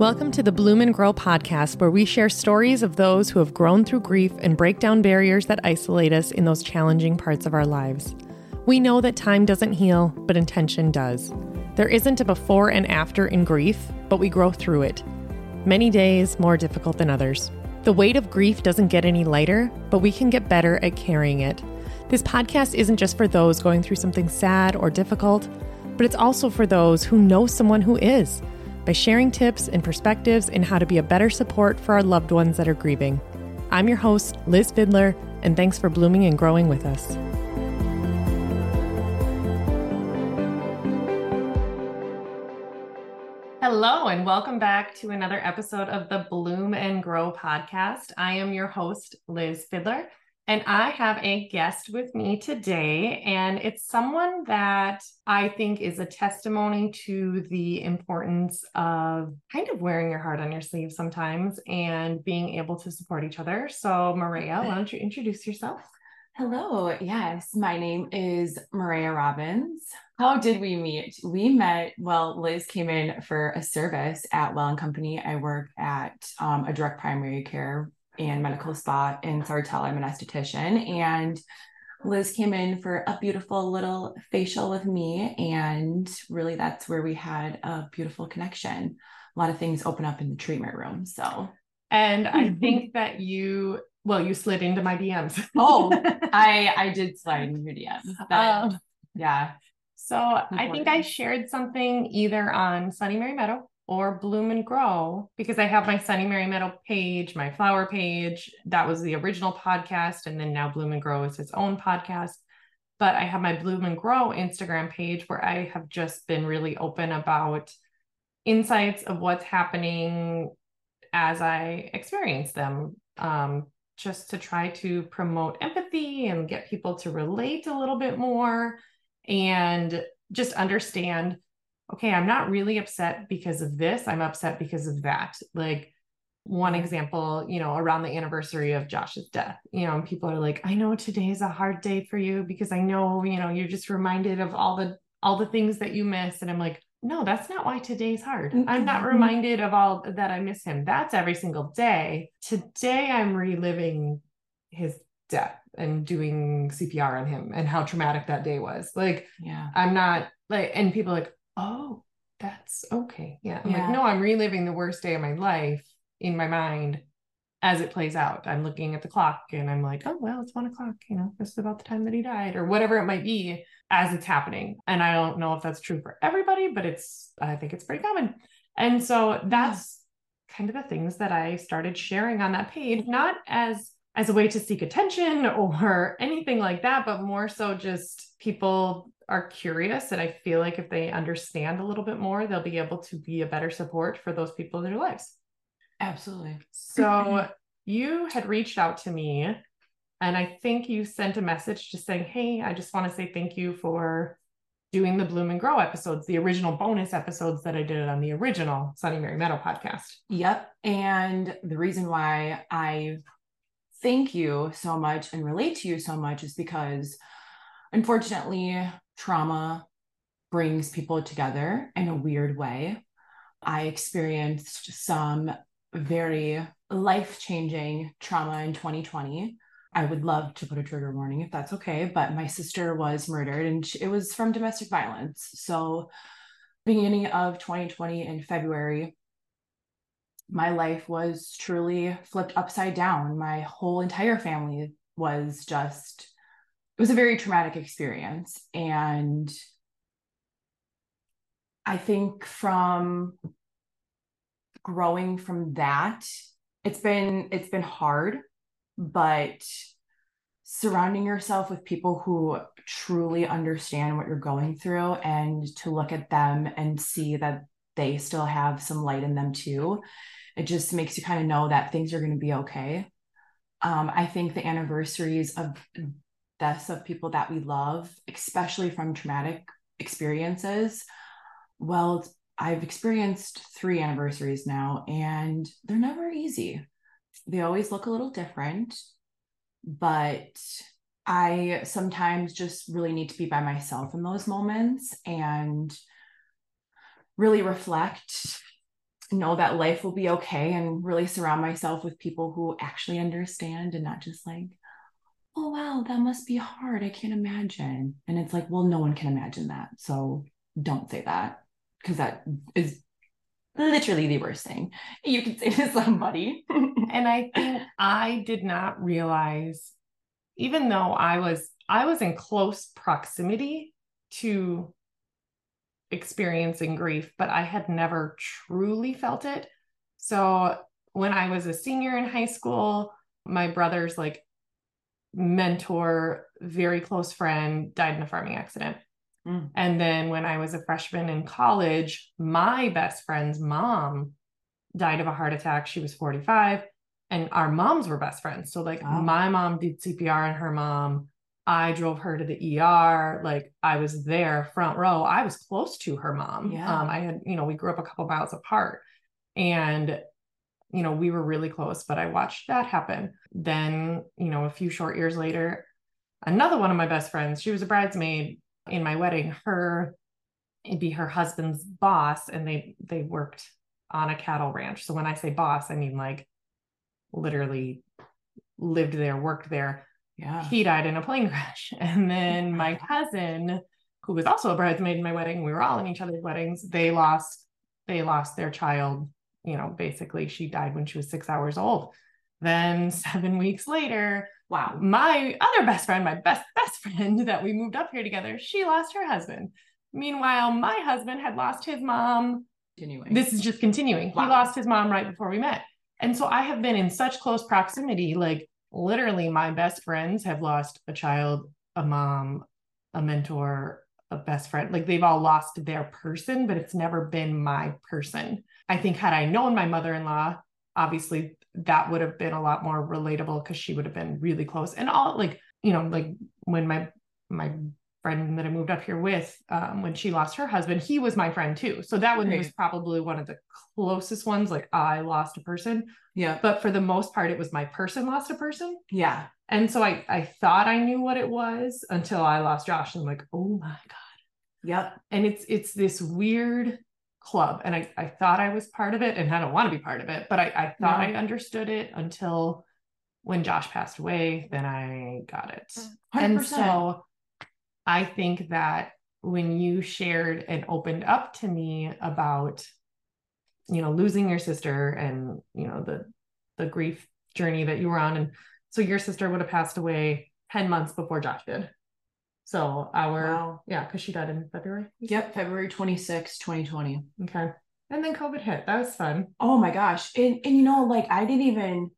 Welcome to the Bloom and Grow podcast, where we share stories of those who have grown through grief and break down barriers that isolate us in those challenging parts of our lives. We know that time doesn't heal, but intention does. There isn't a before and after in grief, but we grow through it. Many days more difficult than others. The weight of grief doesn't get any lighter, but we can get better at carrying it. This podcast isn't just for those going through something sad or difficult, but it's also for those who know someone who is, by sharing tips and perspectives in how to be a better support for our loved ones that are grieving. I'm your host, Liz Fidler, and thanks for blooming and growing with us. Hello, and welcome back to another episode of the Bloom and Grow podcast. I am your host, Liz Fidler, and I have a guest with me today, and it's someone that I think is a testimony to the importance of kind of wearing your heart on your sleeve sometimes and being able to support each other. So Maraya, why don't you introduce yourself? Hello. Yes, my name is Maraya Robbins. How did we meet? We met, well, Liz came in for a service at Well & Company. I work at a direct primary care and medical spa in Sartell. I'm an esthetician, and Liz came in for a beautiful little facial with me, and really that's where we had a beautiful connection. A lot of things open up in the treatment room. So, and I think that you slid into my DMs. Oh, I did slide into your DMs. Yeah. So I think I shared something either on Sunny Mary Meadow or Bloom and Grow, because I have my Sunny Mary Meadow page, my flower page. That was the original podcast. And then now Bloom and Grow is its own podcast. But I have my Bloom and Grow Instagram page where I have just been really open about insights of what's happening as I experience them, just to try to promote empathy and get people to relate a little bit more and just understand, okay, I'm not really upset because of this. I'm upset because of that. Like one example, around the anniversary of Josh's death, and people are like, I know today is a hard day for you because I know, you're just reminded of all the things that you miss. And I'm like, no, that's not why today's hard. I'm not reminded of all that I miss him. That's every single day. Today I'm reliving his death and doing CPR on him and how traumatic that day was. Like, yeah, I'm not like, and people are like, oh, that's okay. Yeah. Like, no, I'm reliving the worst day of my life in my mind as it plays out. I'm looking at the clock and I'm like, oh, well, it's 1:00, this is about the time that he died or whatever it might be as it's happening. And I don't know if that's true for everybody, but I think it's pretty common. And so that's kind of the things that I started sharing on that page, not as a way to seek attention or anything like that, but more so just people are curious. And I feel like if they understand a little bit more, they'll be able to be a better support for those people in their lives. Absolutely. So you had reached out to me and I think you sent a message just saying, hey, I just want to say thank you for doing the Bloom and Grow episodes, the original bonus episodes that I did on the original Sunny Mary Meadow podcast. Yep. And the reason why I thank you so much and relate to you so much is because unfortunately, trauma brings people together in a weird way. I experienced some very life-changing trauma in 2020. I would love to put a trigger warning if that's okay, but my sister was murdered and it was from domestic violence. So beginning of 2020 in February, my life was truly flipped upside down. My whole entire family was it was a very traumatic experience. And I think from growing from that, it's been hard, but surrounding yourself with people who truly understand what you're going through and to look at them and see that they still have some light in them too, it just makes you kind of know that things are going to be okay. I think the anniversaries of deaths of people that we love, especially from traumatic experiences. Well, I've experienced 3 anniversaries now, and they're never easy. They always look a little different, but I sometimes just really need to be by myself in those moments and really reflect know that life will be okay and really surround myself with people who actually understand and not just like, oh, wow, that must be hard. I can't imagine. And it's like, well, no one can imagine that. So don't say that, because that is literally the worst thing you can say to somebody. And I think I did not realize, even though I was in close proximity to experiencing grief, but I had never truly felt it. So when I was a senior in high school, my brother's like mentor, very close friend, died in a farming accident. Mm. And then when I was a freshman in college, my best friend's mom died of a heart attack. She was 45, and our moms were best friends. So like my mom did CPR on her mom. I drove her to the ER. Like I was there front row. I was close to her mom. Yeah. I had, we grew up a couple miles apart, and we were really close, but I watched that happen. Then, a few short years later, another one of my best friends, she was a bridesmaid in my wedding, it'd be her husband's boss, and they worked on a cattle ranch. So when I say boss, I mean like literally lived there, worked there. Yeah. He died in a plane crash. And then my cousin, who was also a bridesmaid in my wedding, we were all in each other's weddings. They lost their child. Basically she died when she was 6 hours old. Then 7 weeks later, wow, my other best friend, my best friend that we moved up here together, she lost her husband. Meanwhile, my husband had lost his mom. Continuing. This is just continuing. Wow. He lost his mom right before we met. And so I have been in such close proximity, like literally my best friends have lost a child, a mom, a mentor, a best friend. Like they've all lost their person, but it's never been my person. I think had I known my mother-in-law, obviously that would have been a lot more relatable, because she would have been really close. And all like when my friend that I moved up here with, when she lost her husband, he was my friend too. So that one right. was probably one of the closest ones. Like I lost a person. Yeah. But for the most part, it was my person lost a person. Yeah. And so I thought I knew what it was until I lost Josh. And I'm like, oh my God. Yep. And it's this weird club. And I thought I was part of it, and I don't want to be part of it, but I thought I understood it until when Josh passed away, then I got it. 100%. And so I think that when you shared and opened up to me about, losing your sister and, the grief journey that you were on. And so your sister would have passed away 10 months before Josh did. So because she died in February. Yep. February 26, 2020. Okay. And then COVID hit. That was fun. Oh my gosh. And I didn't even,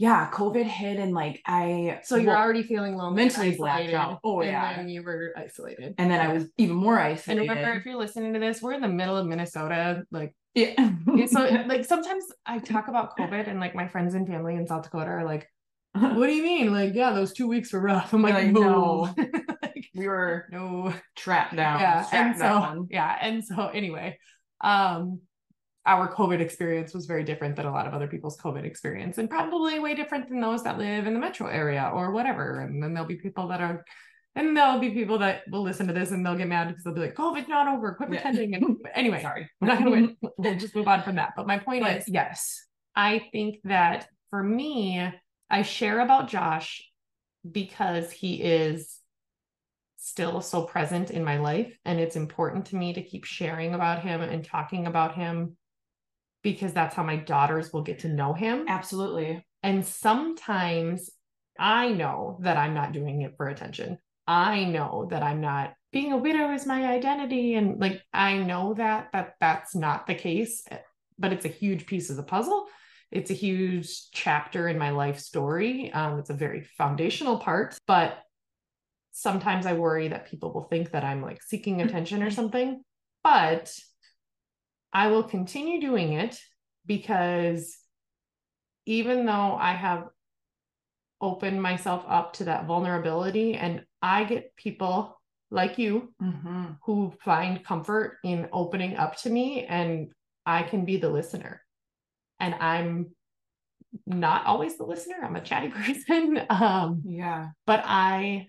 COVID hit, and so you're already feeling lonely, mentally blacked out. Oh yeah. And you were isolated. And then I was even more isolated. And remember, if you're listening to this, we're in the middle of Minnesota. Like, yeah. So sometimes I talk about COVID, and my friends and family in South Dakota are like, what do you mean? Those 2 weeks were rough. I'm like no. We were trapped down. Yeah. And so anyway, our COVID experience was very different than a lot of other people's COVID experience, and probably way different than those that live in the metro area or whatever. And then there'll be people that will listen to this, and they'll get mad because they'll be like, COVID's not over, quit pretending. And anyway, sorry, we're not going to we'll just move on from that. But my point is, yes, I think that for me, I share about Josh because he is still so present in my life. And it's important to me to keep sharing about him and talking about him, because that's how my daughters will get to know him. Absolutely. And sometimes I know that I'm not doing it for attention. I know that I'm not being a widow is my identity. And I know that that's not the case, but it's a huge piece of the puzzle. It's a huge chapter in my life story. It's a very foundational part, but sometimes I worry that people will think that I'm seeking attention or something, but I will continue doing it, because even though I have opened myself up to that vulnerability, and I get people like you mm-hmm. who find comfort in opening up to me, and I can be the listener. And I'm not always the listener. I'm a chatty person. But I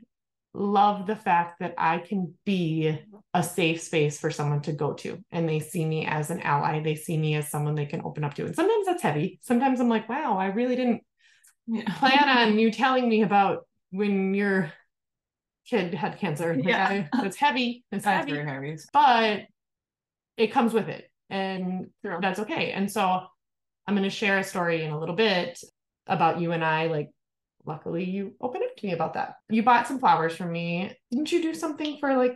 love the fact that I can be a safe space for someone to go to, and they see me as an ally. They see me as someone they can open up to. And sometimes that's heavy. Sometimes I'm like, wow, I really didn't plan on you telling me about when your kid had cancer. Like, yeah. That's heavy. That's heavy. Very heavy. But it comes with it, and sure, that's okay. And so I'm going to share a story in a little bit about you and I, like, luckily you opened up to me about that. You bought some flowers from me. Didn't you do something for like,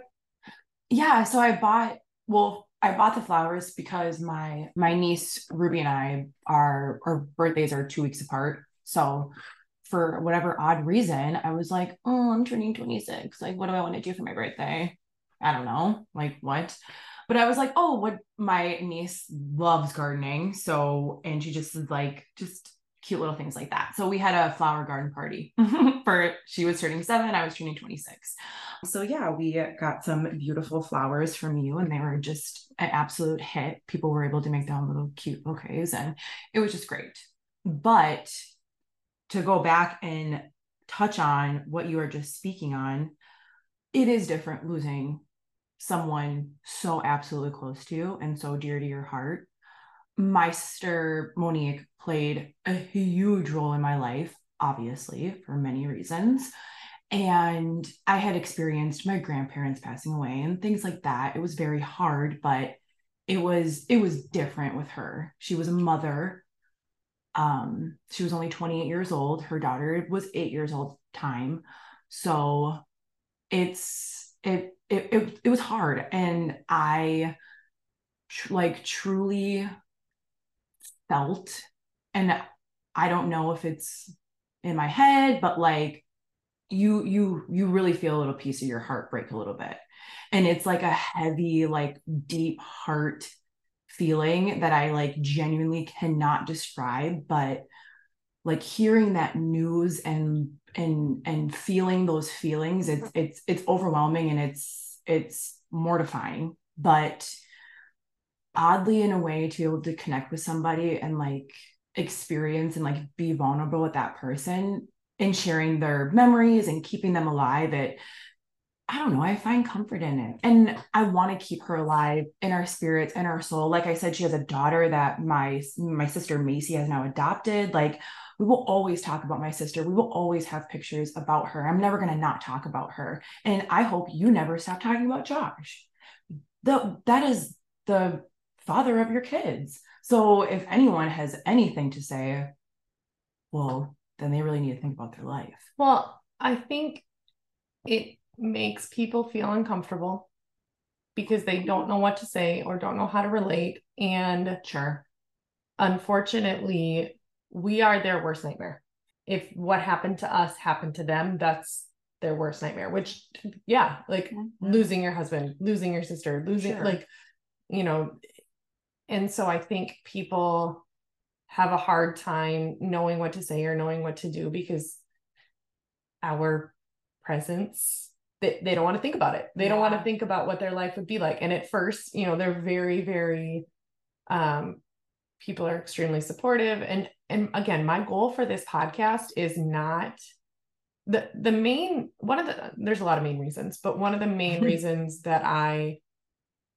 yeah. So I bought the flowers because my niece, Ruby, and I, our birthdays are 2 weeks apart. So for whatever odd reason, I was like, oh, I'm turning 26. Like, what do I want to do for my birthday? I don't know. Like, what? But I was like, oh, what? My niece loves gardening. So, and she just is like, just cute little things like that. So we had a flower garden party for, she was turning 7, I was turning 26. So yeah, we got some beautiful flowers from you, and they were just an absolute hit. People were able to make their own little cute bouquets, and it was just great. But to go back and touch on what you are just speaking on, it is different losing someone so absolutely close to you and so dear to your heart. My sister Monique played a huge role in my life, obviously, for many reasons. And I had experienced my grandparents passing away and things like that. It was very hard, but it was different with her. She was a mother. She was only 28 years old. Her daughter was 8 years old at the time. So it was hard. And I truly felt, and I don't know if it's in my head, but like you really feel a little piece of your heart break a little bit. And it's like a heavy, like deep heart feeling that I like genuinely cannot describe, but like hearing that news and feeling those feelings, it's overwhelming, and it's mortifying. But oddly, in a way, to be able to connect with somebody and like experience and like be vulnerable with that person and sharing their memories and keeping them alive, it, I don't know, I find comfort in it. And I want to keep her alive in our spirits and our soul. Like I said, she has a daughter that my sister Macy has now adopted. Like, we will always talk about my sister. We will always have pictures about her. I'm never going to not talk about her. And I hope you never stop talking about Josh. That is the father of your kids. So if anyone has anything to say, well, then they really need to think about their life. Well, I think it makes people feel uncomfortable because they don't know what to say or don't know how to relate. And sure, unfortunately, we are their worst nightmare. If what happened to us happened to them, that's their worst nightmare, which, yeah, like losing your husband, losing your sister, losing, sure, like, you know. And so I think people have a hard time knowing what to say or knowing what to do because our presence, they don't want to think about it. They don't want to think about what their life would be like. And at first, you know, they're very, very, people are extremely supportive. And again, my goal for this podcast is not the main, there's a lot of main reasons, but one of the main reasons that I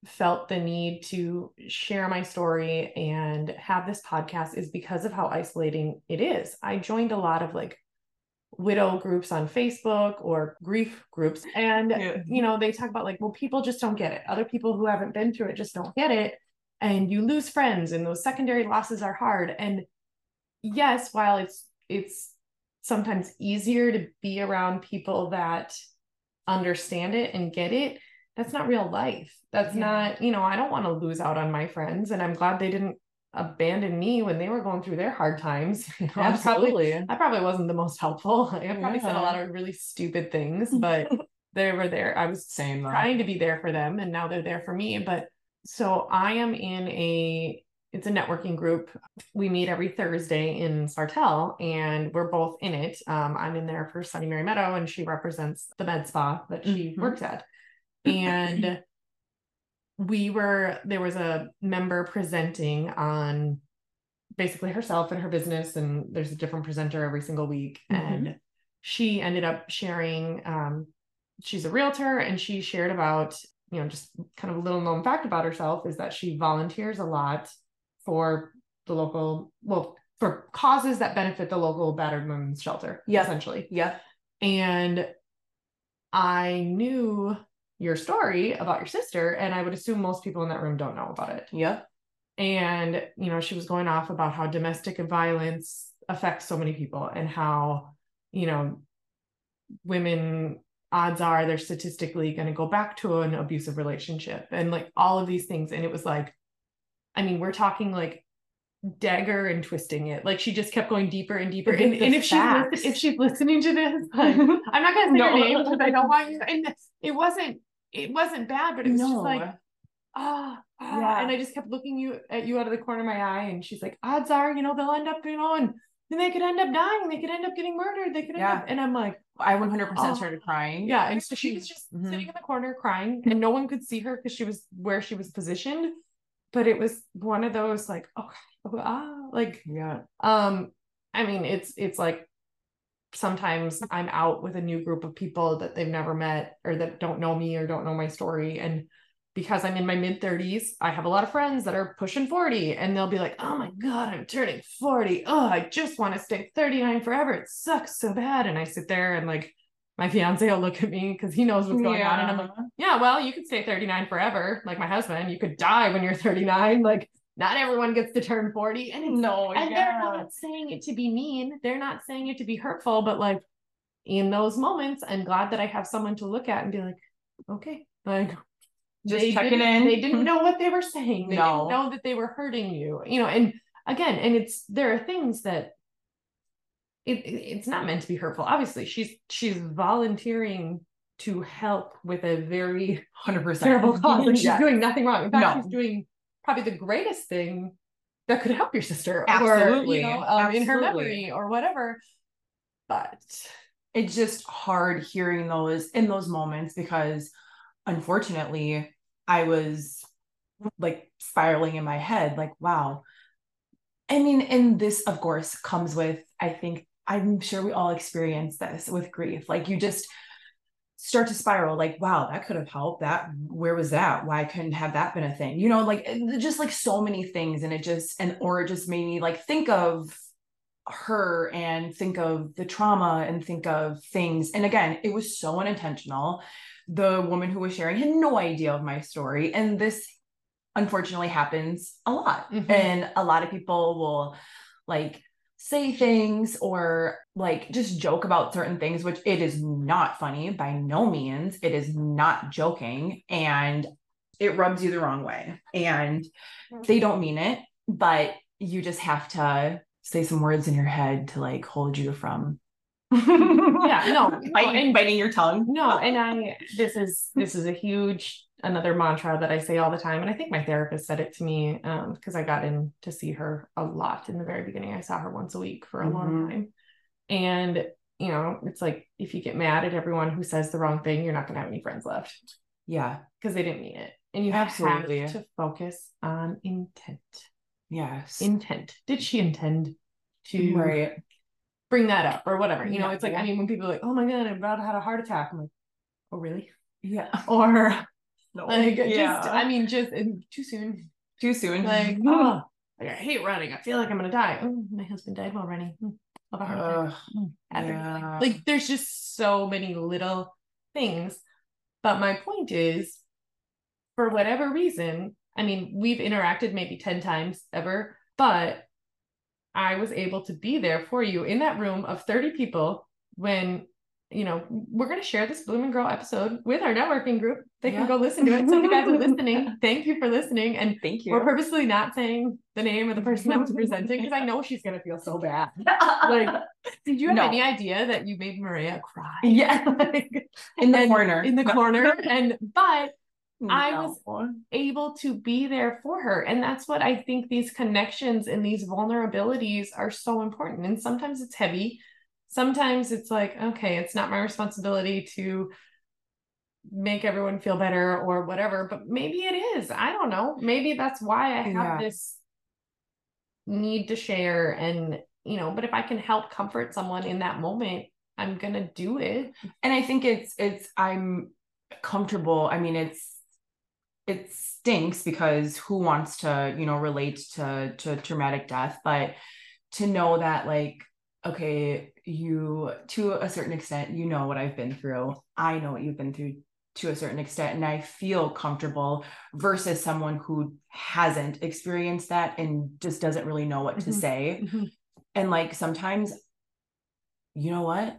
felt the need to share my story and have this podcast is because of how isolating it is. I joined a lot of like widow groups on Facebook or grief groups. And, you know, they talk about like, well, people just don't get it. Other people who haven't been through it just don't get it. And you lose friends, and those secondary losses are hard. And yes, while it's sometimes easier to be around people that understand it and get it, that's not real life. That's not, you know, I don't want to lose out on my friends, and I'm glad they didn't abandon me when they were going through their hard times. You know, absolutely. I probably wasn't the most helpful. I probably said a lot of really stupid things, but they were there. I was trying to be there for them, and now they're there for me. But so I am in it's a networking group. We meet every Thursday in Sartell, and we're both in it. I'm in there for Sunny Mary Meadow, and she represents the med spa that she works at. And there was a member presenting on basically herself and her business. And there's a different presenter every single week. And she ended up sharing she's a realtor, and she shared about, you know, just kind of a little known fact about herself is that she volunteers a lot for the local, well, for causes that benefit the local battered women's shelter, essentially. Yeah. And I knew your story about your sister, and I would assume most people in that room don't know about it. Yeah. And, you know, she was going off about how domestic violence affects so many people, and how, you know, women, odds are they're statistically going to go back to an abusive relationship, and like all of these things. And it was like, I mean, we're talking like dagger and twisting it. Like she just kept going deeper and deeper. And if she's listening to this, like, I'm not going to say her name because I don't want you. And it wasn't bad, but it was just like, yeah. And I just kept looking at you out of the corner of my eye. And she's like, odds are, you know, they'll end up, you know, and then they could end up dying. They could end up getting murdered. They could end up. And I'm like, I 100% started crying. Yeah. And so she was just sitting in the corner crying, and no one could see her because she was where she was positioned. But it was one of those like, I mean, it's like, sometimes I'm out with a new group of people that they've never met, or that don't know me or don't know my story. And because I'm in my mid 30s, I have a lot of friends that are pushing 40, and they'll be like, oh my God, I'm turning 40. Oh, I just want to stay 39 forever. It sucks so bad. And I sit there, and like my fiance will look at me because he knows what's going on. And I'm like, yeah, well, you could stay 39 forever. Like my husband, you could die when you're 39. Like not everyone gets to turn 40. And they're not saying it to be mean. They're not saying it to be hurtful, but like in those moments, I'm glad that I have someone to look at and be like, okay, like, just checking in. They didn't know what they were saying. They didn't know that they were hurting you, you know. And again, and there are things that it's not meant to be hurtful. Obviously, she's volunteering to help with a very 100% terrible cause, and she's doing nothing wrong. In fact, she's doing probably the greatest thing that could help your sister, absolutely, or, you know, in her memory or whatever. But it's just hard hearing those in those moments, because unfortunately, I was like spiraling in my head, like, wow. I mean, and this, of course, comes with, I think, I'm sure we all experience this with grief. Like you just start to spiral, like, wow, that could have helped. That, where was that? Why couldn't have that been a thing? You know, like just like so many things. And it just made me like think of her and think of the trauma and think of things. And again, it was so unintentional. The woman who was sharing had no idea of my story. And this unfortunately happens a lot. Mm-hmm. And a lot of people will like say things or like just joke about certain things, which it is not funny by no means. It is not joking, and it rubs you the wrong way, and they don't mean it, but you just have to say some words in your head to like hold you from biting your tongue. No, and this is a huge, another mantra that I say all the time. And I think my therapist said it to me because I got in to see her a lot in the very beginning. I saw her once a week for a long time. And, you know, it's like, if you get mad at everyone who says the wrong thing, you're not going to have any friends left. Yeah. Because they didn't mean it. And you have to focus on intent. Yes. Intent. Did she intend to... Right. Bring that up or whatever, you know, it's like, I mean, when people are like, oh my God, I about had a heart attack. I'm like, oh really? Yeah. Or just too soon. Like, I hate running. I feel like I'm going to die. Oh, my husband died while running of a heart attack. Like there's just so many little things. But my point is, for whatever reason, I mean, we've interacted maybe 10 times ever, but I was able to be there for you in that room of 30 people when, you know, we're going to share this Bloom and Grow episode with our networking group. They can go listen to it. So if you guys are listening, thank you for listening. And thank you. We're purposely not saying the name of the person that was presenting because I know she's going to feel so bad. Like, did you have any idea that you made Maraya cry? Yeah. Like, in the corner. And, but I was able to be there for her. And that's what I think these connections and these vulnerabilities are so important. And sometimes it's heavy. Sometimes it's like, okay, it's not my responsibility to make everyone feel better or whatever, but maybe it is. I don't know. Maybe that's why I have this need to share. And, you know, but if I can help comfort someone in that moment, I'm going to do it. And I think I'm comfortable. I mean, it stinks because who wants to, you know, relate to traumatic death, but to know that, like, okay, you, to a certain extent, you know what I've been through. I know what you've been through to a certain extent. And I feel comfortable versus someone who hasn't experienced that and just doesn't really know what to say. Mm-hmm. And like, sometimes, you know what?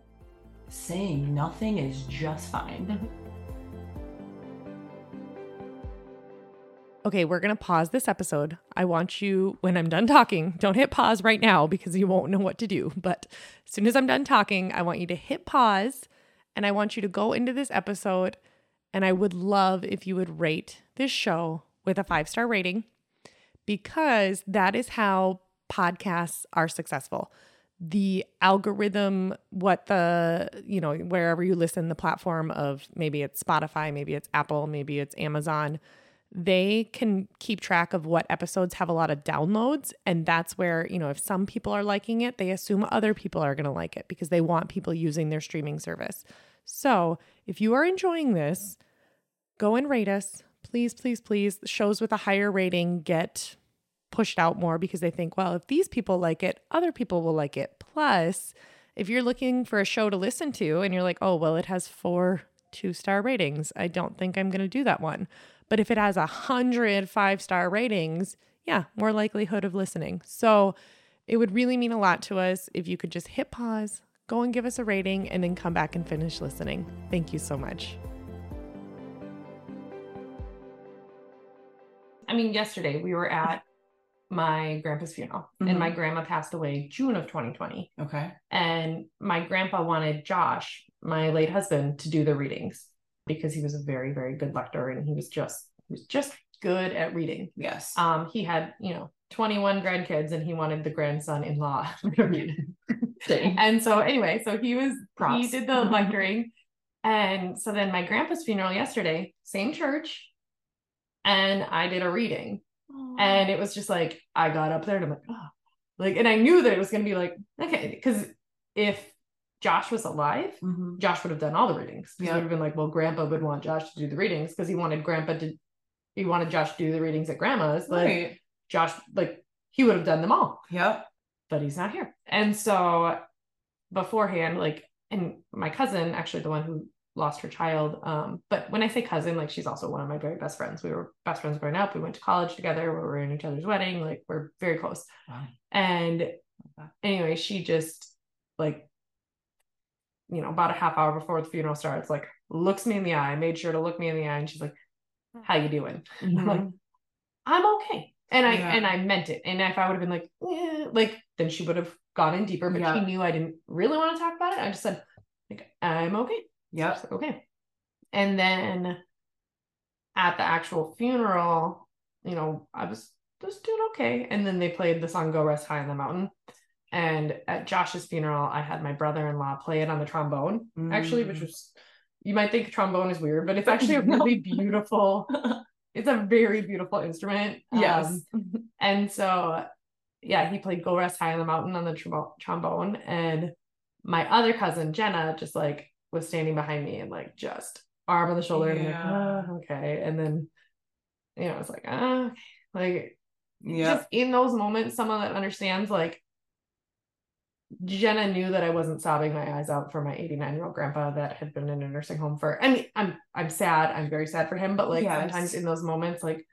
Saying nothing is just fine. Mm-hmm. Okay, we're going to pause this episode. I want you, when I'm done talking, don't hit pause right now because you won't know what to do. But as soon as I'm done talking, I want you to hit pause and I want you to go into this episode, and I would love if you would rate this show with a 5-star rating, because that is how podcasts are successful. The algorithm, wherever you listen, the platform of maybe it's Spotify, maybe it's Apple, maybe it's Amazon, they can keep track of what episodes have a lot of downloads. And that's where, you know, if some people are liking it, they assume other people are going to like it because they want people using their streaming service. So if you are enjoying this, go and rate us. Please, please, please. Shows with a higher rating get pushed out more because they think, well, if these people like it, other people will like it. Plus, if you're looking for a show to listen to and you're like, oh, well, it has 4 2-star ratings, I don't think I'm going to do that one. But if it has 100 5-star ratings, yeah, more likelihood of listening. So it would really mean a lot to us if you could just hit pause, go and give us a rating, and then come back and finish listening. Thank you so much. I mean, yesterday we were at my grandpa's funeral, and my grandma passed away June of 2020. Okay. And my grandpa wanted Josh, my late husband, to do the readings, because he was a very, very good lecturer and he was just good at reading. Yes. He had, 21 grandkids, and he wanted the grandson-in-law to read. And so anyway, he did the lecturing. And so then my grandpa's funeral yesterday, same church, and I did a reading. Aww. And it was just like, I got up there and I'm like, oh, like, and I knew that it was going to be like, okay, because if Josh was alive, Josh would have done all the readings. He would have been like, well, grandpa would want Josh to do the readings because he wanted Josh to do the readings at grandma's. Like, right. Josh, like, he would have done them all. Yep. But he's not here. And so beforehand, like, and my cousin, actually the one who lost her child. But when I say cousin, like, she's also one of my very best friends. We were best friends growing up. We went to college together. We were in each other's wedding. Like, we're very close. Wow. And anyway, she just, like, about a half hour before the funeral starts, like, looks me in the eye, made sure to look me in the eye. And she's like, how you doing? And I'm like, I'm okay. And I meant it. And if I would have been like, eh, like, then she would have gone in deeper, but she knew I didn't really want to talk about it. I just said, like, I'm okay. Yeah. Like, okay. And then at the actual funeral, I was just doing okay. And then they played the song Go Rest High on the Mountain. And at Josh's funeral, I had my brother-in-law play it on the trombone, actually, which was, you might think trombone is weird, but it's actually a really beautiful, it's a very beautiful instrument. Yes. And so, yeah, he played Go Rest High on the Mountain on the trombone. And my other cousin, Jenna, just like was standing behind me and like just arm on the shoulder. And like, oh, okay. And then, I was like, ah, okay. Like, just in those moments, someone that understands, like, Jenna knew that I wasn't sobbing my eyes out for my 89-year-old grandpa that had been in a nursing home for, I mean, I'm sad. I'm very sad for him, but like sometimes in those moments, like,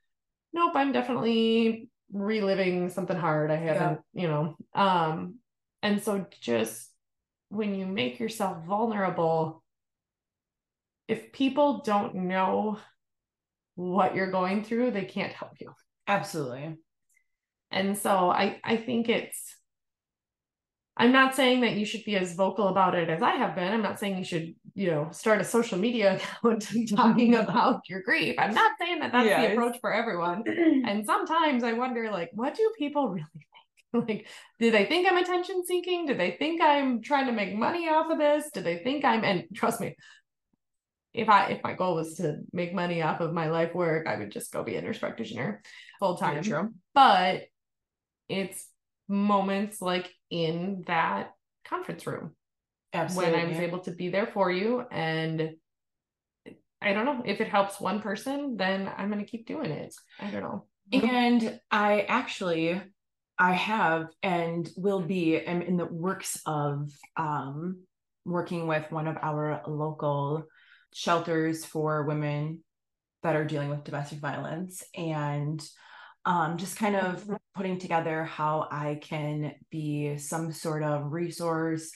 nope, I'm definitely reliving something hard. I haven't, and so just when you make yourself vulnerable, if people don't know what you're going through, they can't help you. Absolutely. And so I think I'm not saying that you should be as vocal about it as I have been. I'm not saying you should, start a social media account talking about your grief. I'm not saying that that's the approach for everyone. And sometimes I wonder, like, what do people really think? Like, do they think I'm attention seeking? Do they think I'm trying to make money off of this? Do they think and trust me, if my goal was to make money off of my life work, I would just go be a nurse practitioner full time. Yeah, true. But it's moments like in that conference room Absolutely. When I was able to be there for you. And I don't know, if it helps one person, then I'm going to keep doing it. I don't know. And I have and will be, I'm in the works of working with one of our local shelters for women that are dealing with domestic violence, and just kind of putting together how I can be some sort of resource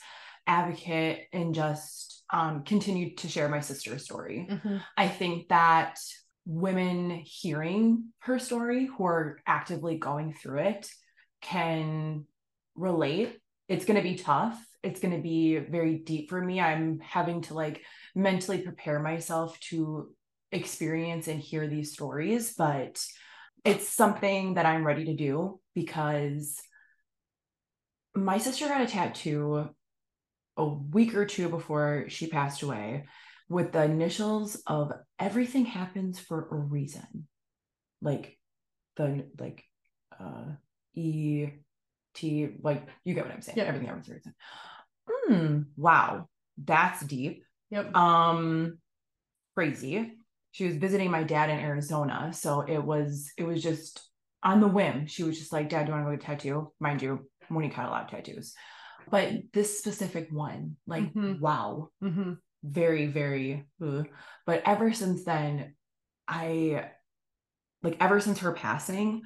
advocate and just continue to share my sister's story. Mm-hmm. I think that women hearing her story who are actively going through it can relate. It's going to be tough. It's going to be very deep for me. I'm having to like mentally prepare myself to experience and hear these stories, but it's something that I'm ready to do because my sister got a tattoo a week or two before she passed away with the initials of everything happens for a reason. Like the, like, E.T., like, you get what I'm saying. Yep. Everything happens for a reason. Wow. That's deep. Yep. Crazy. She was visiting my dad in Arizona. So it was just on the whim. She was just like, Dad, do you want to go get a tattoo? Mind you, Monique had a lot of tattoos, but this specific one, like, mm-hmm. Wow. Mm-hmm. Very, very, ugh. But ever since then, ever since her passing,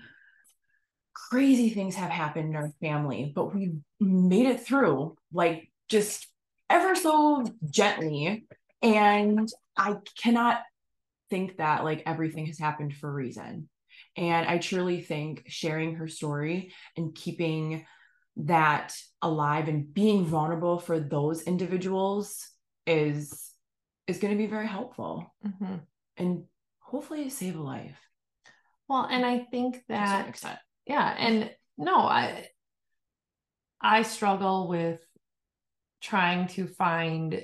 crazy things have happened in our family, but we made it through, like, just ever so gently. And I cannot think that like everything has happened for a reason. And I truly think sharing her story and keeping that alive and being vulnerable for those individuals is going to be very helpful, mm-hmm. and hopefully save a life. Well, and I think that, yeah. And no, I struggle with trying to find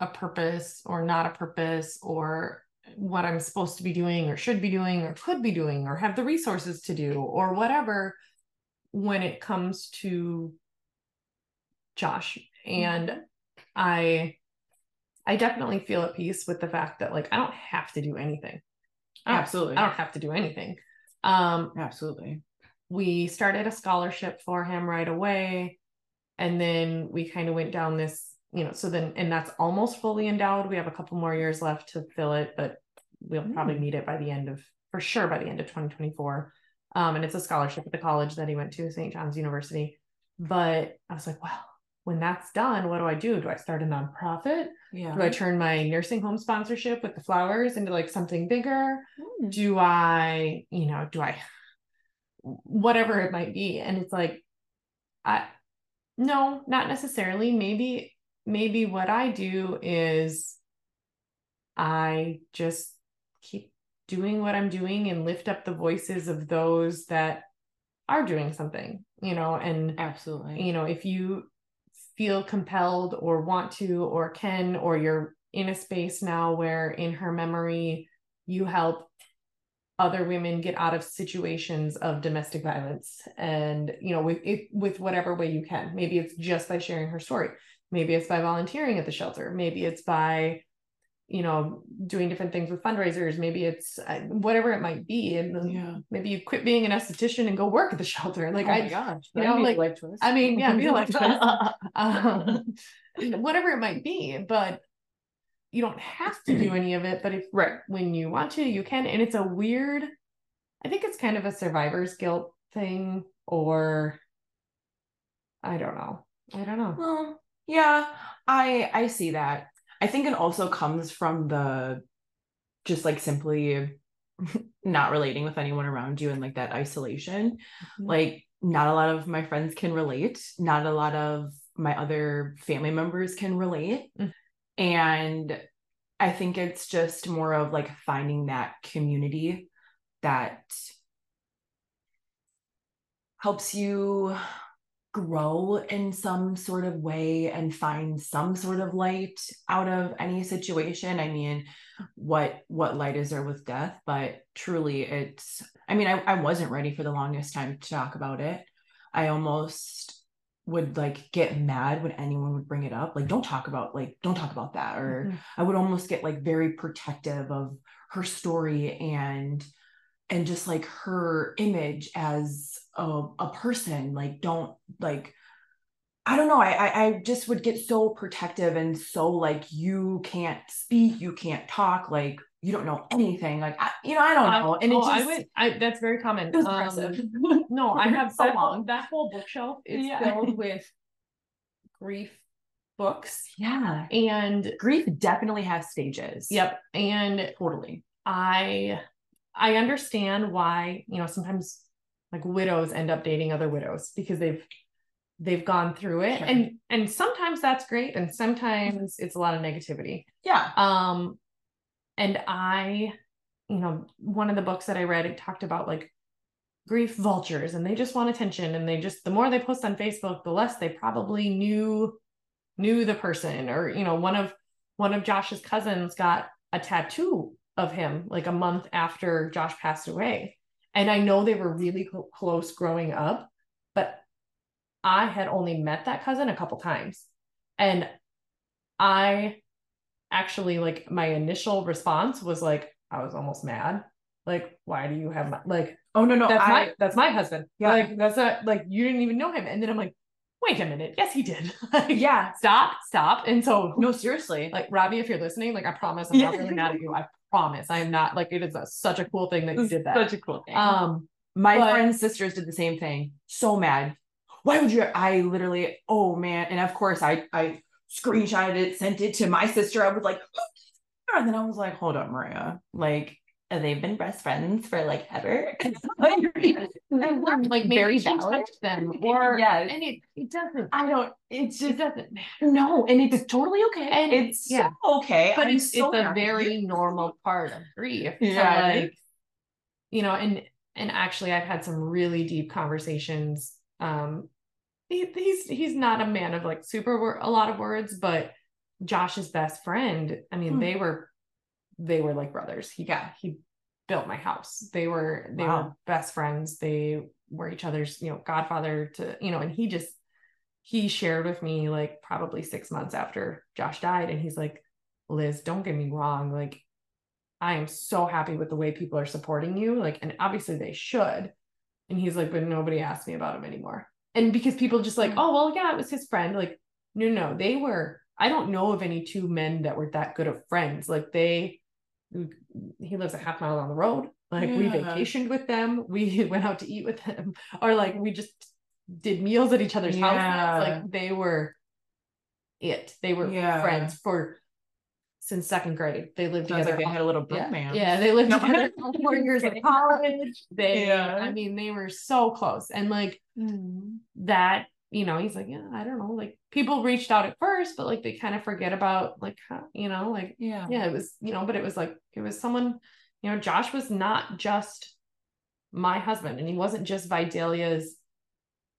a purpose or not a purpose or what I'm supposed to be doing or should be doing or could be doing or have the resources to do or whatever, when it comes to Josh. And I definitely feel at peace with the fact that like, I don't have to do anything. Absolutely. I don't have to do anything. Absolutely. We started a scholarship for him right away. And then we kind of went down this, you know, so then, and that's almost fully endowed. We have a couple more years left to fill it, but we'll probably meet it by the end of 2024. And it's a scholarship at the college that he went to, St. John's University. But I was like, well, when that's done, what do I do? Do I start a nonprofit? Yeah. Do I turn my nursing home sponsorship with the flowers into like something bigger? Mm. Do I, whatever it might be. And it's like, no, not necessarily. Maybe what I do is I just keep doing what I'm doing and lift up the voices of those that are doing something, you know, and absolutely, you know, if you feel compelled or want to, or can, or you're in a space now where in her memory, you help other women get out of situations of domestic violence and, you know, with whatever way you can. Maybe it's just by sharing her story. Maybe it's by volunteering at the shelter. Maybe it's by, you know, doing different things with fundraisers. Maybe it's whatever it might be. And yeah. Maybe you quit being an esthetician and go work at the shelter. Like, be a life choice. Whatever it might be, but you don't have to do any of it. But if when you want to, you can. And it's a weird, I think it's kind of a survivor's guilt thing, or I don't know. Well, yeah, I see that. I think it also comes from the just like simply not relating with anyone around you and like that isolation. Mm-hmm. Like not a lot of my friends can relate. Not a lot of my other family members can relate. Mm-hmm. And I think it's just more of like finding that community that helps you grow in some sort of way and find some sort of light out of any situation. I mean, what light is there with death? But truly I wasn't ready for the longest time to talk about it. I almost would like get mad when anyone would bring it up. Like, don't talk about that. Or mm-hmm. I would almost get like very protective of her story and just like her image as a person. Like, don't, like, I don't know. I just would get so protective and so like, you can't speak, you can't talk, like, you don't know anything. Like, I don't know. And that's very common. No, I have so long. That whole bookshelf is filled with grief books. Yeah. And grief definitely has stages. Yep. And totally. I understand why, sometimes like widows end up dating other widows because they've gone through it. Sure. And sometimes that's great. And sometimes it's a lot of negativity. Yeah. And I, one of the books that I read, it talked about like grief vultures, and they just want attention, and they just, the more they post on Facebook, the less they probably knew the person. Or, one of Josh's cousins got a tattoo of him like a month after Josh passed away. And I know they were really close growing up, but I had only met that cousin a couple times. And I actually, like, my initial response was like, I was almost mad. Like, why do you have oh no, that's my husband. Yeah. Like, that's not, like, you didn't even know him. And then I'm like, wait a minute. Yes, he did. Stop. And so, no, seriously, like, Robbie, if you're listening, like, I promise I'm not really mad at you. I promise. I am not, like, it is such a cool thing that you did that. Such a cool thing. My friend's sisters did the same thing. So mad. Why would you? I literally, oh man. And of course I screenshotted it, sent it to my sister. I was like, oh. And then I was like, hold up, Maraya. Like, they've been best friends for like ever. Like, maybe she touched them, or yes. And it doesn't. I don't. It just doesn't matter. No, and it's totally okay. And it's okay. But it's a very normal part of grief. Yeah. So, like, and actually, I've had some really deep conversations. He's not a man of like a lot of words, but Josh's best friend, I mean, they were like brothers. He built my house. They were best friends. They were each other's, godfather to, and he shared with me like probably 6 months after Josh died. And he's like, Liz, don't get me wrong. Like, I am so happy with the way people are supporting you. Like, and obviously they should. And he's like, but nobody asked me about him anymore. And because people just like, oh, well, yeah, it was his friend. Like, no, they were, I don't know of any two men that were that good of friends. Like he lives a half mile down the road. Like, we vacationed with them. We went out to eat with them, or like, we just did meals at each other's houses. Like, they were friends since second grade. They lived together. Like, they had a little bromance. Yeah, they lived together for 4 years of college. They were so close. And like that, he's like, yeah, I don't know. Like, people reached out at first, but like, they kind of forget about like, how, like, yeah, it was, but it was like, it was someone, Josh was not just my husband, and he wasn't just Vidalia's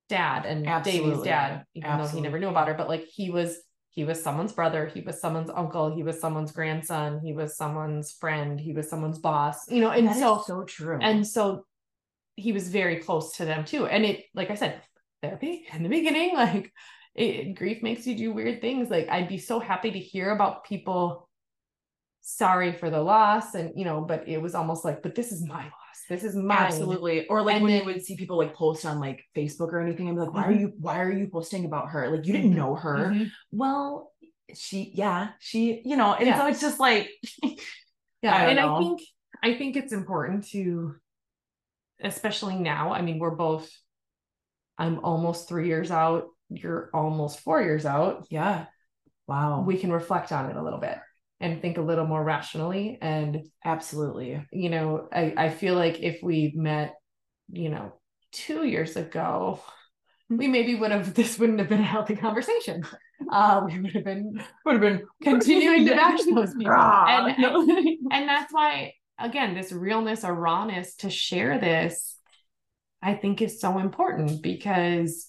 dad and Davey's dad, even though he never knew about her, but like, he was someone's brother. He was someone's uncle. He was someone's grandson. He was someone's friend. He was someone's boss, and that is so true. And so he was very close to them too. And it, like I said, therapy in the beginning, like, grief makes you do weird things. Like, I'd be so happy to hear about people. Sorry for the loss. And, but it was almost like, but this is my loss. This is mine. Absolutely. Or like, and when you would see people like post on like Facebook or anything, I'd be like, why are you posting about her? Like, you didn't know her. Mm-hmm. Well, she, and so it's just like, I don't know. I think it's important to, especially now, I mean, I'm almost 3 years out. You're almost 4 years out. Yeah. Wow. We can reflect on it a little bit and think a little more rationally. And absolutely, I feel like if we met, 2 years ago, we maybe wouldn't have been a healthy conversation. We would have been continuing to bash those people. And that's why, again, this realness or rawness to share this, I think is so important, because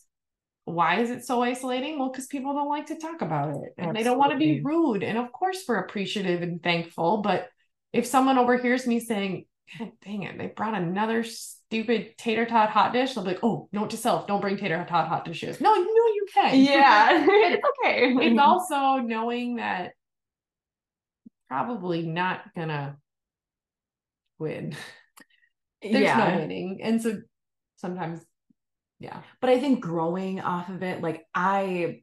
why is it so isolating? Well, because people don't like to talk about it, and they don't want to be rude. And of course we're appreciative and thankful, but if someone overhears me saying, God dang it, they brought another stupid tater tot hot dish. I'll be like, oh, note to self, don't bring tater tot hot dishes. No, you know you can. Yeah. It's okay. It's also knowing that probably not gonna win. There's no winning. And so sometimes, but I think growing off of it, like I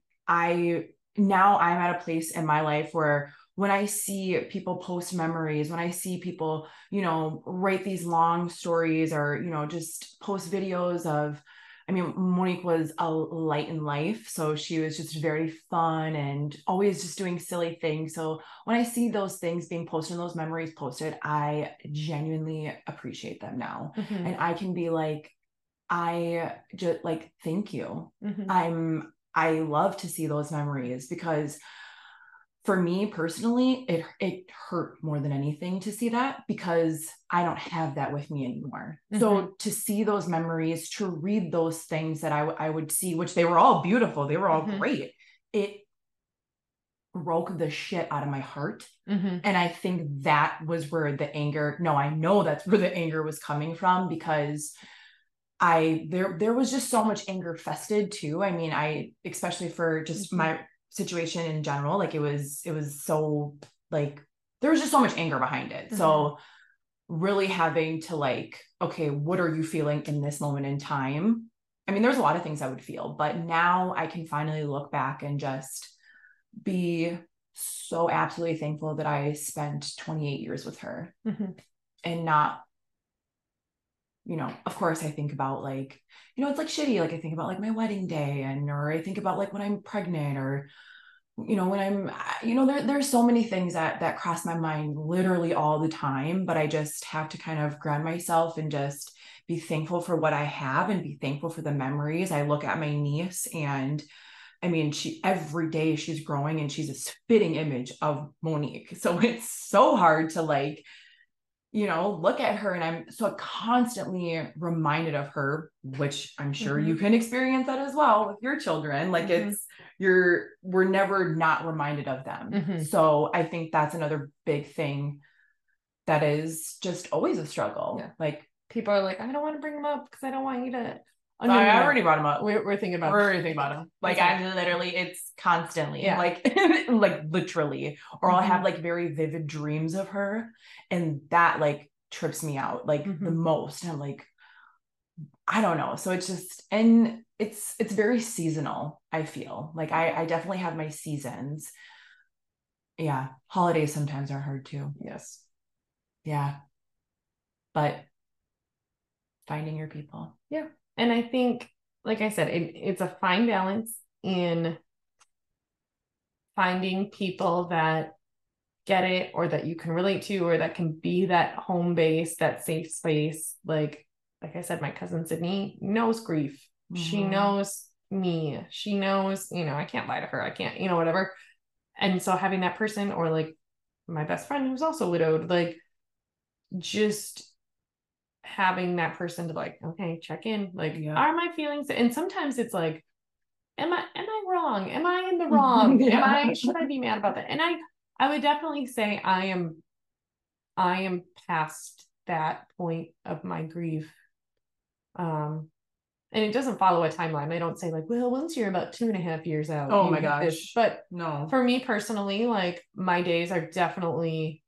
now I'm at a place in my life where when I see people post memories, when I see people, you know, write these long stories or, you know, just post videos of, I mean, Monique was a light in life. So she was just very fun and always just doing silly things. So when I see those things being posted and those memories posted, I genuinely appreciate them now. Mm-hmm. And I can be like, I just like, thank you. Mm-hmm. I love to see those memories because for me personally, it hurt more than anything to see that because I don't have that with me anymore. Mm-hmm. So to see those memories, to read those things that I would see, which they were all beautiful, they were all mm-hmm. great. It broke the shit out of my heart. Mm-hmm. And I think that was where the anger, I know that's where the anger was coming from because there was just so much anger festered too. I mean, especially for just mm-hmm. my situation in general, like it was so like, there was just so much anger behind it. Mm-hmm. So really having to like, okay, what are you feeling in this moment in time? I mean, there's a lot of things I would feel, but now I can finally look back and just be so absolutely thankful that I spent 28 years with her mm-hmm. and not, you know, of course I think about like, you know, it's like shitty. Like I think about like my wedding day or I think about like when I'm pregnant or, you know, when I'm, you know, there's so many things that cross my mind literally all the time, but I just have to kind of ground myself and just be thankful for what I have and be thankful for the memories. I look at my niece and I mean, every day she's growing and she's a spitting image of Monique. So it's so hard to like, you know, look at her. And I'm so constantly reminded of her, which I'm sure mm-hmm. you can experience that as well with your children. Like mm-hmm. we're never not reminded of them. Mm-hmm. So I think that's another big thing that is just always a struggle. Yeah. Like people are like, I don't want to bring them up because I don't want you to. Oh, no, I already brought him up. We're thinking about him. Like I'm literally, it's constantly like literally, or mm-hmm. I'll have like very vivid dreams of her. And that like trips me out like mm-hmm. the most. And I'm like, I don't know. So it's just, and it's very seasonal. I feel like I definitely have my seasons. Yeah. Holidays sometimes are hard too. Yes. Yeah. But finding your people. Yeah. And I think, like I said, it's a fine balance in finding people that get it or that you can relate to, or that can be that home base, that safe space. Like I said, my cousin Sydney knows grief. Mm-hmm. She knows me. She knows, you know, I can't lie to her. I can't, you know, whatever. And so having that person, or like my best friend who's also widowed, like just having that person to like, okay, check in, like, are my feelings? And sometimes it's like, am I wrong? Am I in the wrong? Yeah. Should I be mad about that? And I would definitely say I am past that point of my grief. And it doesn't follow a timeline. I don't say like, well, once you're about 2.5 years out. Oh my gosh. But no, for me personally, like my days are definitely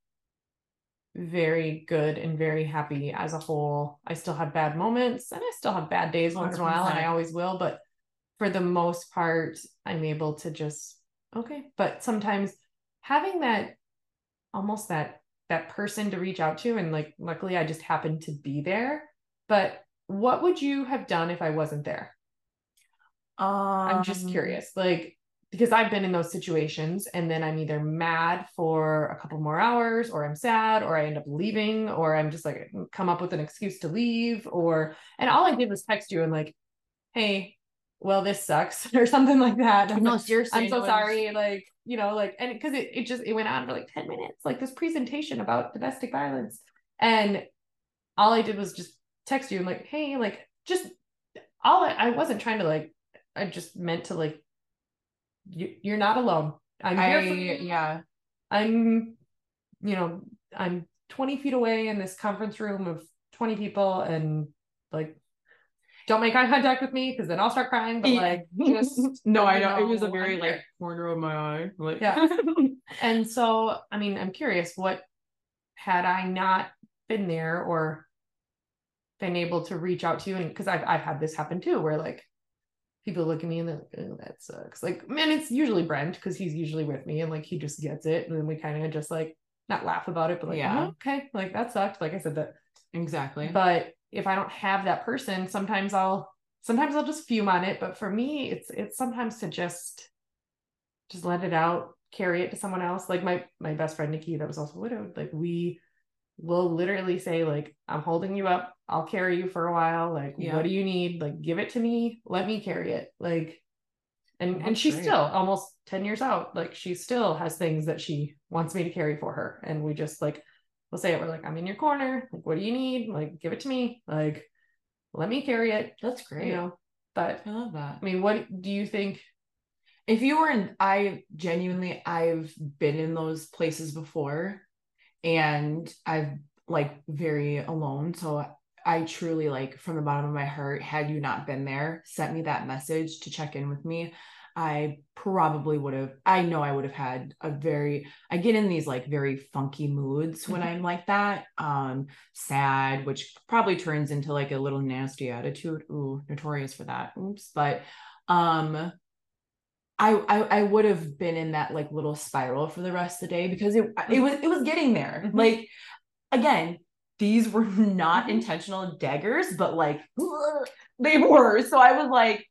very good and very happy as a whole. I still have bad moments and I still have bad days once 100%. In a while, and I always will, but for the most part I'm able to just okay. But sometimes having that almost that person to reach out to, and like luckily I just happened to be there. But what would you have done if I wasn't there? I'm just curious, like, because I've been in those situations and then I'm either mad for a couple more hours, or I'm sad, or I end up leaving, or I'm just like, come up with an excuse to leave, and all I did was text you and like, hey, well, this sucks or something like that. No, seriously. I'm so sorry. Like, you know, like, and cause it went on for like 10 minutes, like this presentation about domestic violence. And all I did was just text you and like, hey, like just I wasn't trying to like, I just meant to like, you're not alone. I'm here for you. I'm, you know, I'm 20 feet away in this conference room of 20 people and like, don't make eye contact with me because then I'll start crying. But like, just no, I know. It was a very like corner of my eye. Like, yeah. And so, I mean, I'm curious, what had I not been there or been able to reach out to you? And because I've had this happen too, where like people look at me and they're like, oh, that sucks. Like, man, it's usually Brent because he's usually with me and like he just gets it. And then we kind of just like not laugh about it, but like, yeah, oh, okay, like that sucked. Like I said that. Exactly. But if I don't have that person, sometimes I'll just fume on it. But for me, it's sometimes to just let it out, carry it to someone else. Like my best friend, Nikki, that was also widowed. Like we will literally say like, I'm holding you up. I'll carry you for a while. Like, yeah. What do you need? Like, give it to me. Let me carry it. Like, and she's great. Still almost 10 years out. Like she still has things that she wants me to carry for her. And we just like, we'll say it. We're like, I'm in your corner. Like, what do you need? Like, give it to me. Like, let me carry it. That's great. You know, but I love that. I mean, what do you think? If you were in, I've been in those places before and I've like very alone. So I truly like from the bottom of my heart, had you not been there, sent me that message to check in with me, I probably would have, I know I would have had I get in these like very funky moods when I'm like that, sad, which probably turns into like a little nasty attitude. Ooh, notorious for that. Oops. But, I would have been in that like little spiral for the rest of the day because it was getting there. Mm-hmm. Like, again, these were not intentional daggers, but like they were. So I was like,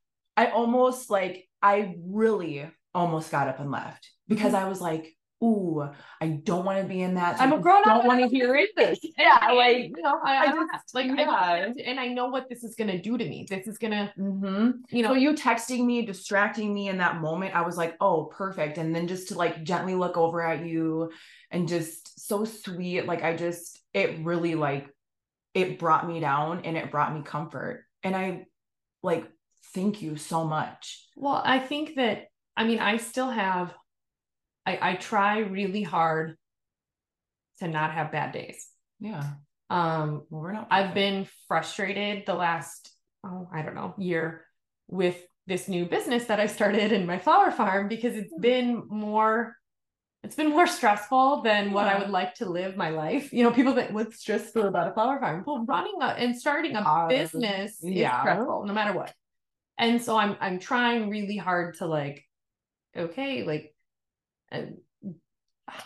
I really almost got up and left because I was like, ooh, I don't want to be in that. I'm a grown up. I don't want to hear this. Yeah. Like, you know, I know what this is going to do to me. This is going to, you know, so you texting me, distracting me in that moment. I was like, oh, perfect. And then just to like gently look over at you and just so sweet. Like it really like, it brought me down and it brought me comfort. And I like, thank you so much. Well, I think that, I mean, I still have, I try really hard to not have bad days. Yeah. Well, we're not. I've been frustrated the last, year with this new business that I started in my flower farm because it's been more stressful than what I would like to live my life. You know, people think what's stressful about a flower farm? Well, running and starting a business is stressful no matter what. And so I'm trying really hard to like, okay, like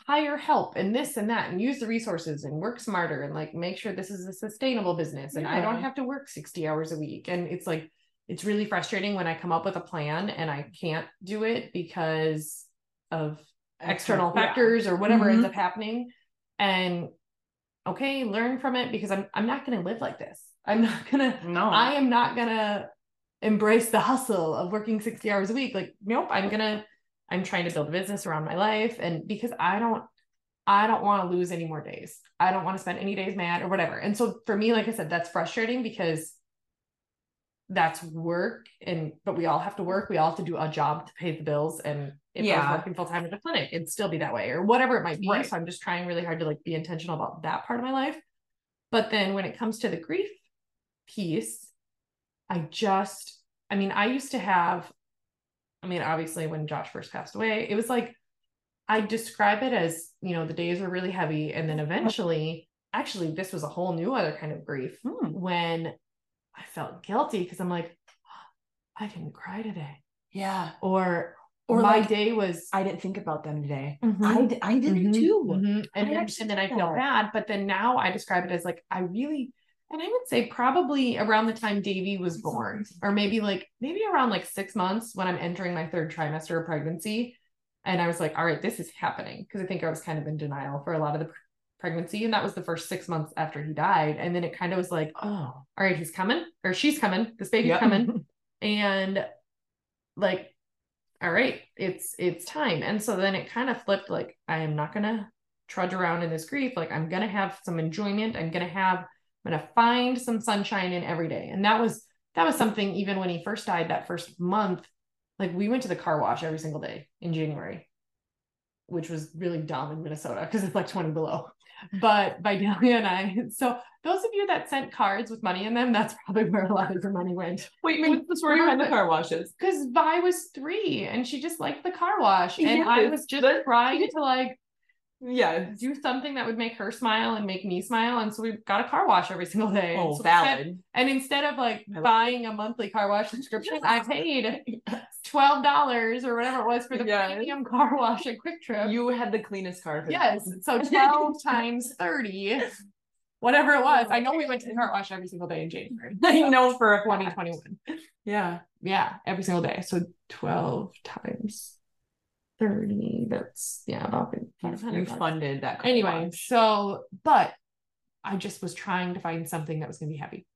hire help and this and that and use the resources and work smarter and like make sure this is a sustainable business and I don't have to work 60 hours a week. And it's like, it's really frustrating when I come up with a plan and I can't do it because of external factors or whatever ends up happening. And okay, learn from it because I'm not going to live like this. I am not going to embrace the hustle of working 60 hours a week. Like, nope, I'm trying to build a business around my life. And because I don't want to lose any more days. I don't want to spend any days mad or whatever. And so for me, like I said, that's frustrating because that's work but we all have to work. We all have to do a job to pay the bills. And if I was working full time at a clinic, it'd still be that way or whatever it might be. Right. So I'm just trying really hard to like be intentional about that part of my life. But then when it comes to the grief piece, I used to have, obviously when Josh first passed away, it was like, I describe it as, you know, the days were really heavy. And then eventually, actually, this was a whole new other kind of grief when I felt guilty. Cause I'm like, I didn't cry today. Yeah. Or my day was, I didn't think about them today. Mm-hmm. I didn't too. Mm-hmm. And then I feel bad, but then now I describe it as like, and I would say probably around the time Davey was born, or maybe around like 6 months when I'm entering my third trimester of pregnancy. And I was like, all right, this is happening. Cause I think I was kind of in denial for a lot of the pregnancy. And that was the first 6 months after he died. And then it kind of was like, oh, all right, he's coming or she's coming. This baby's coming. And like, all right, it's time. And so then it kind of flipped. Like, I am not going to trudge around in this grief. Like I'm going to have some enjoyment. I'm going to find some sunshine in every day. And that was something, even when he first died that first month, like we went to the car wash every single day in January, which was really dumb in Minnesota because it's like 20 below. But Vidalia and I, so those of you that sent cards with money in them, that's probably where a lot of your money went. Wait, what's the story behind the car washes? Because Vi was 3 and she just liked the car wash. And yes, I was just trying to do something that would make her smile and make me smile. And so we got a car wash every single day. Oh, so valid. Instead of buying a monthly car wash subscription, I paid $12 or whatever it was for the premium car wash at QuikTrip. You had the cleanest car. So 12 times 30, whatever it was. I know we went to the car wash every single day in January. I know for 2021. Yeah. Yeah. Every single day. So 12 times 30, that's about you funded that anyway watch. So but I just was trying to find something that was gonna be happy,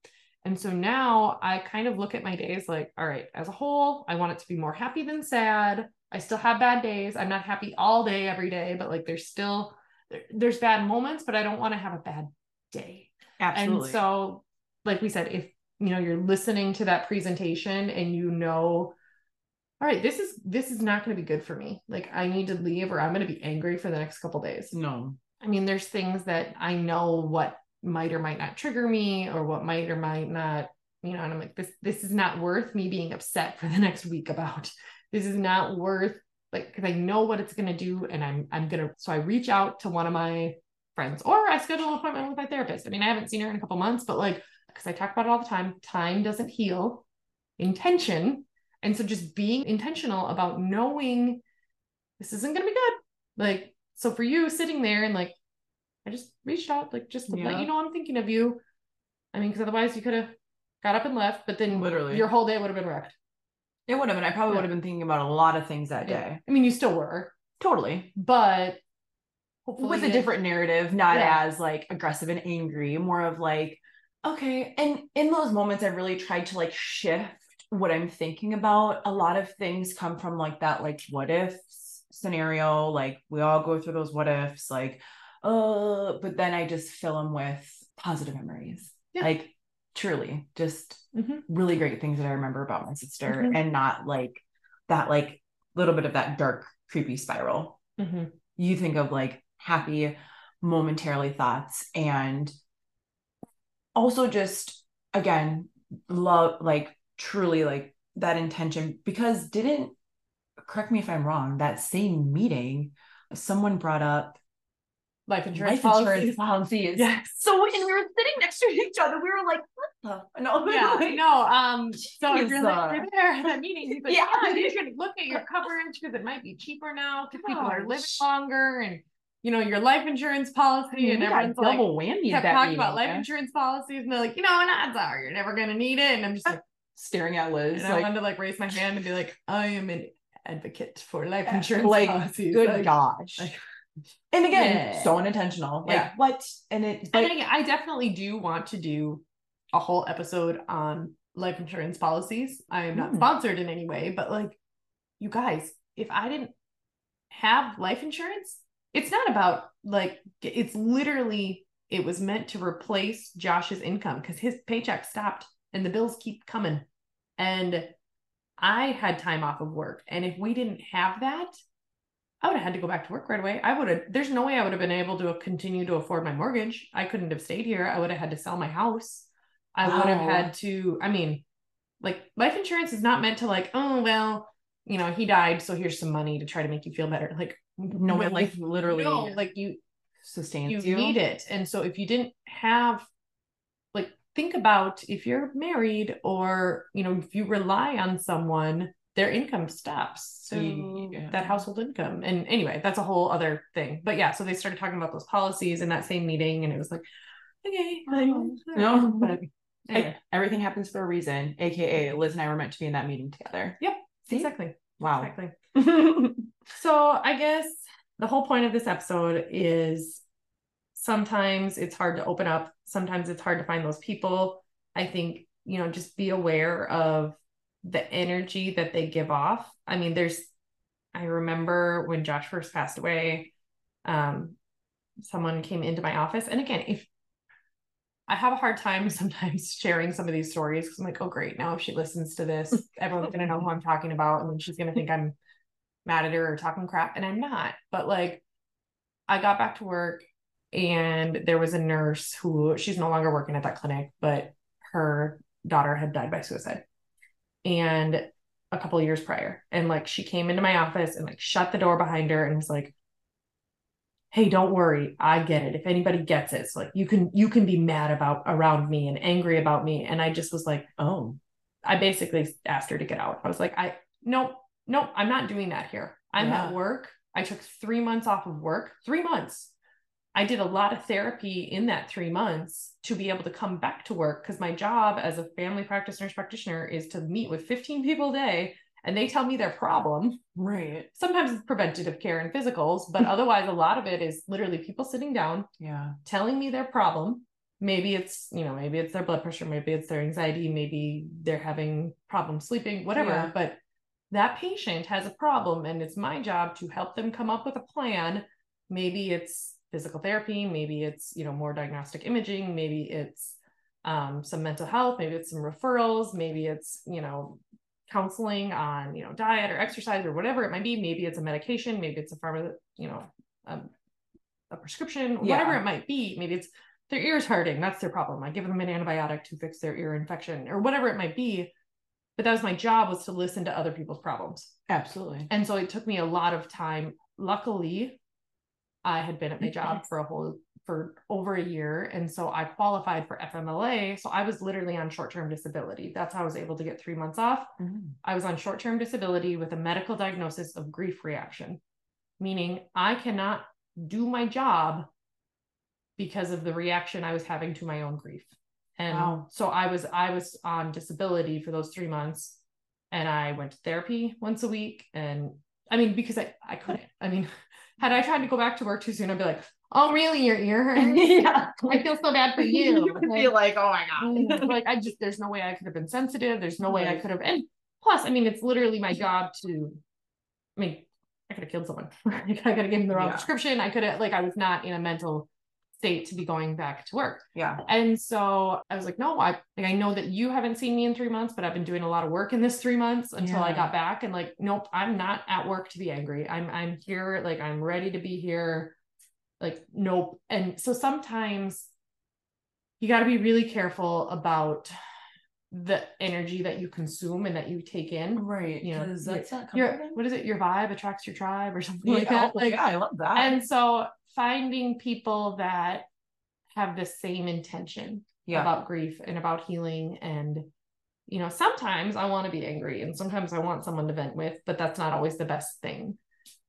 and so now I kind of look at my days like, all right, as a whole I want it to be more happy than sad. I still have bad days. I'm not happy all day every day, but there's bad moments, but I don't want to have a bad day. Absolutely. And so like we said, if you're listening to that presentation and all right, this is not going to be good for me. Like I need to leave or I'm going to be angry for the next couple of days. No. I mean, there's things that I know what might or might not trigger me or what might or might not, and I'm like, this is not worth me being upset for the next week about. This is not worth cause I know what it's going to do. And so I reach out to one of my friends or I schedule an appointment with my therapist. I mean, I haven't seen her in a couple months, but cause I talk about it all the time. Time doesn't heal intention. And so just being intentional about knowing this isn't going to be good. So for you sitting there and I just reached out, just to let you know, I'm thinking of you. I mean, cause otherwise you could have got up and left, but then literally your whole day would have been wrecked. It would have been, I probably would have been thinking about a lot of things that day. I mean, you still were. Totally. But hopefully with a different narrative, not as aggressive and angry, more of okay. And in those moments, I really tried to shift what I'm thinking about. A lot of things come from that what if scenario, we all go through those what ifs, but then I just fill them with positive memories, truly just really great things that I remember about my sister, and not that little bit of that dark creepy spiral. You think of happy momentarily thoughts, and also just again love, truly that intention, because didn't, correct me if I'm wrong, that same meeting someone brought up life insurance policies. Yes. So when we were sitting next to each other, we were what the? No, so if you're you're there at that meeting, he's you should look at your coverage because it might be cheaper now because people are living longer, and your life insurance policy, and everyone's double whammy kept talking about life insurance policies, and they're and odds are you're never gonna need it, and I'm just staring at Liz. And I wanted to raise my hand and be I am an advocate for life insurance policies. Good gosh. And again, so unintentional. What? And it, I definitely do want to do a whole episode on life insurance policies. I am not sponsored in any way, but you guys, if I didn't have life insurance, it's not about it's literally, it was meant to replace Josh's income because his paycheck stopped. And the bills keep coming. And I had time off of work. And if we didn't have that, I would have had to go back to work right away. There's no way I would have been able to continue to afford my mortgage. I couldn't have stayed here. I would have had to sell my house. I would have had to, life insurance is not meant to he died, so here's some money to try to make you feel better. You sustains you need it. And so if you didn't have, think about if you're married or, if you rely on someone, their income stops. So that household income. And anyway, that's a whole other thing, but so they started talking about those policies in that same meeting, and it was okay. Everything happens for a reason. AKA Liz and I were meant to be in that meeting together. Yep. See? Exactly. Wow. Exactly. So I guess the whole point of this episode is sometimes it's hard to open up. Sometimes it's hard to find those people. I think, just be aware of the energy that they give off. I mean, I remember when Josh first passed away, someone came into my office. And again, if I have a hard time sometimes sharing some of these stories, because I'm oh, great. Now if she listens to this, everyone's going to know who I'm talking about. And then she's going to think I'm mad at her or talking crap. And I'm not, but I got back to work And there was a nurse who, she's no longer working at that clinic, but her daughter had died by suicide and a couple of years prior. And like, she came into my office and like shut the door behind her and was like, hey, don't worry. I get it. If anybody gets it, it's like, you can be mad about around me and angry about me. And I just was like, oh, I basically asked her to get out. I was like, nope, I'm not doing that here. I'm at work. I took 3 months off of work, 3 months. I did a lot of therapy in that 3 months to be able to come back to work. Because my job as a family practice nurse practitioner is to meet with 15 people a day and they tell me their problem. Right. Sometimes it's preventative care and physicals, but otherwise a lot of it is literally people sitting down, telling me their problem. Maybe it's, maybe it's their blood pressure, maybe it's their anxiety, maybe they're having problems sleeping, whatever. Yeah. But that patient has a problem and it's my job to help them come up with a plan. Maybe it's physical therapy, maybe it's, more diagnostic imaging, maybe it's some mental health, maybe it's some referrals, maybe it's, counseling on, diet or exercise or whatever it might be. Maybe it's a medication, maybe it's a a prescription, whatever it might be. Maybe it's their ears hurting. That's their problem. I give them an antibiotic to fix their ear infection or whatever it might be. But that was my job, was to listen to other people's problems. Absolutely. And so it took me a lot of time. Luckily, I had been at my job for over a year. And so I qualified for FMLA. So I was literally on short-term disability. That's how I was able to get 3 months off. Mm-hmm. I was on short-term disability with a medical diagnosis of grief reaction, meaning I cannot do my job because of the reaction I was having to my own grief. And so I was on disability for those 3 months, and I went to therapy once a week. And because I couldn't, had I tried to go back to work too soon, I'd be like, oh, really? Your ear hurts? I feel so bad for you. You would be like, oh my God. There's no way I could have been sensitive. There's no way I could have. And plus, it's literally my job to, I could have killed someone. I could have given the wrong prescription. I could have, I was not in a mental state to be going back to work. Yeah. And so I was like, no, I know that you haven't seen me in 3 months, but I've been doing a lot of work in this 3 months until I got back. And nope, I'm not at work to be angry. I'm here. I'm ready to be here. Nope. And so sometimes you got to be really careful about the energy that you consume and that you take in. Right. That's not comforting. What is it? Your vibe attracts your tribe or something like that. I love that. And so finding people that have the same intention about grief and about healing. And, sometimes I want to be angry and sometimes I want someone to vent with, but that's not always the best thing.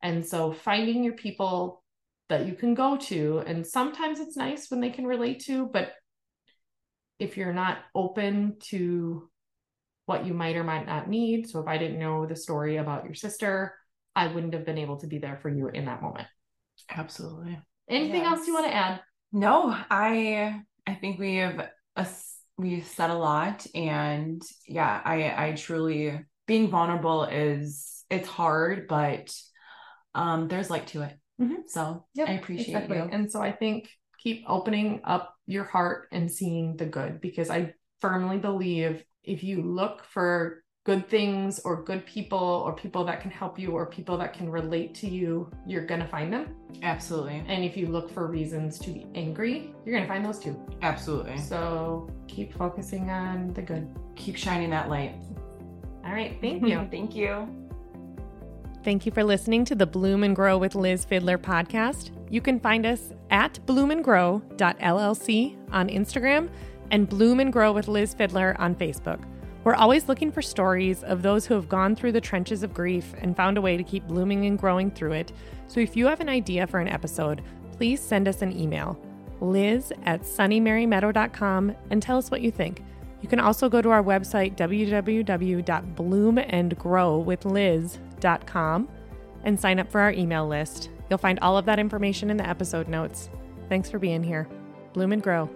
And so finding your people that you can go to, and sometimes it's nice when they can relate to, but if you're not open to what you might or might not need. So if I didn't know the story about your sister, I wouldn't have been able to be there for you in that moment. Absolutely. Anything else you want to add? No, I think we've said a lot, and I truly, being vulnerable is, it's hard, but there's light to it. Mm-hmm. So I appreciate you. And so I think keep opening up your heart and seeing the good, because I firmly believe if you look for good things or good people or people that can help you or people that can relate to you, you're going to find them. Absolutely. And if you look for reasons to be angry, you're going to find those too. Absolutely. So keep focusing on the good. Keep shining that light. All right. Thank you. Thank you. Thank you for listening to the Bloom and Grow with Liz Fidler podcast. You can find us at bloomandgrow.llc on Instagram and Bloom and Grow with Liz Fidler on Facebook. We're always looking for stories of those who have gone through the trenches of grief and found a way to keep blooming and growing through it. So if you have an idea for an episode, please send us an email, liz@sunnymarymeadow.com, and tell us what you think. You can also go to our website, www.bloomandgrowwithliz.com, and sign up for our email list. You'll find all of that information in the episode notes. Thanks for being here. Bloom and Grow.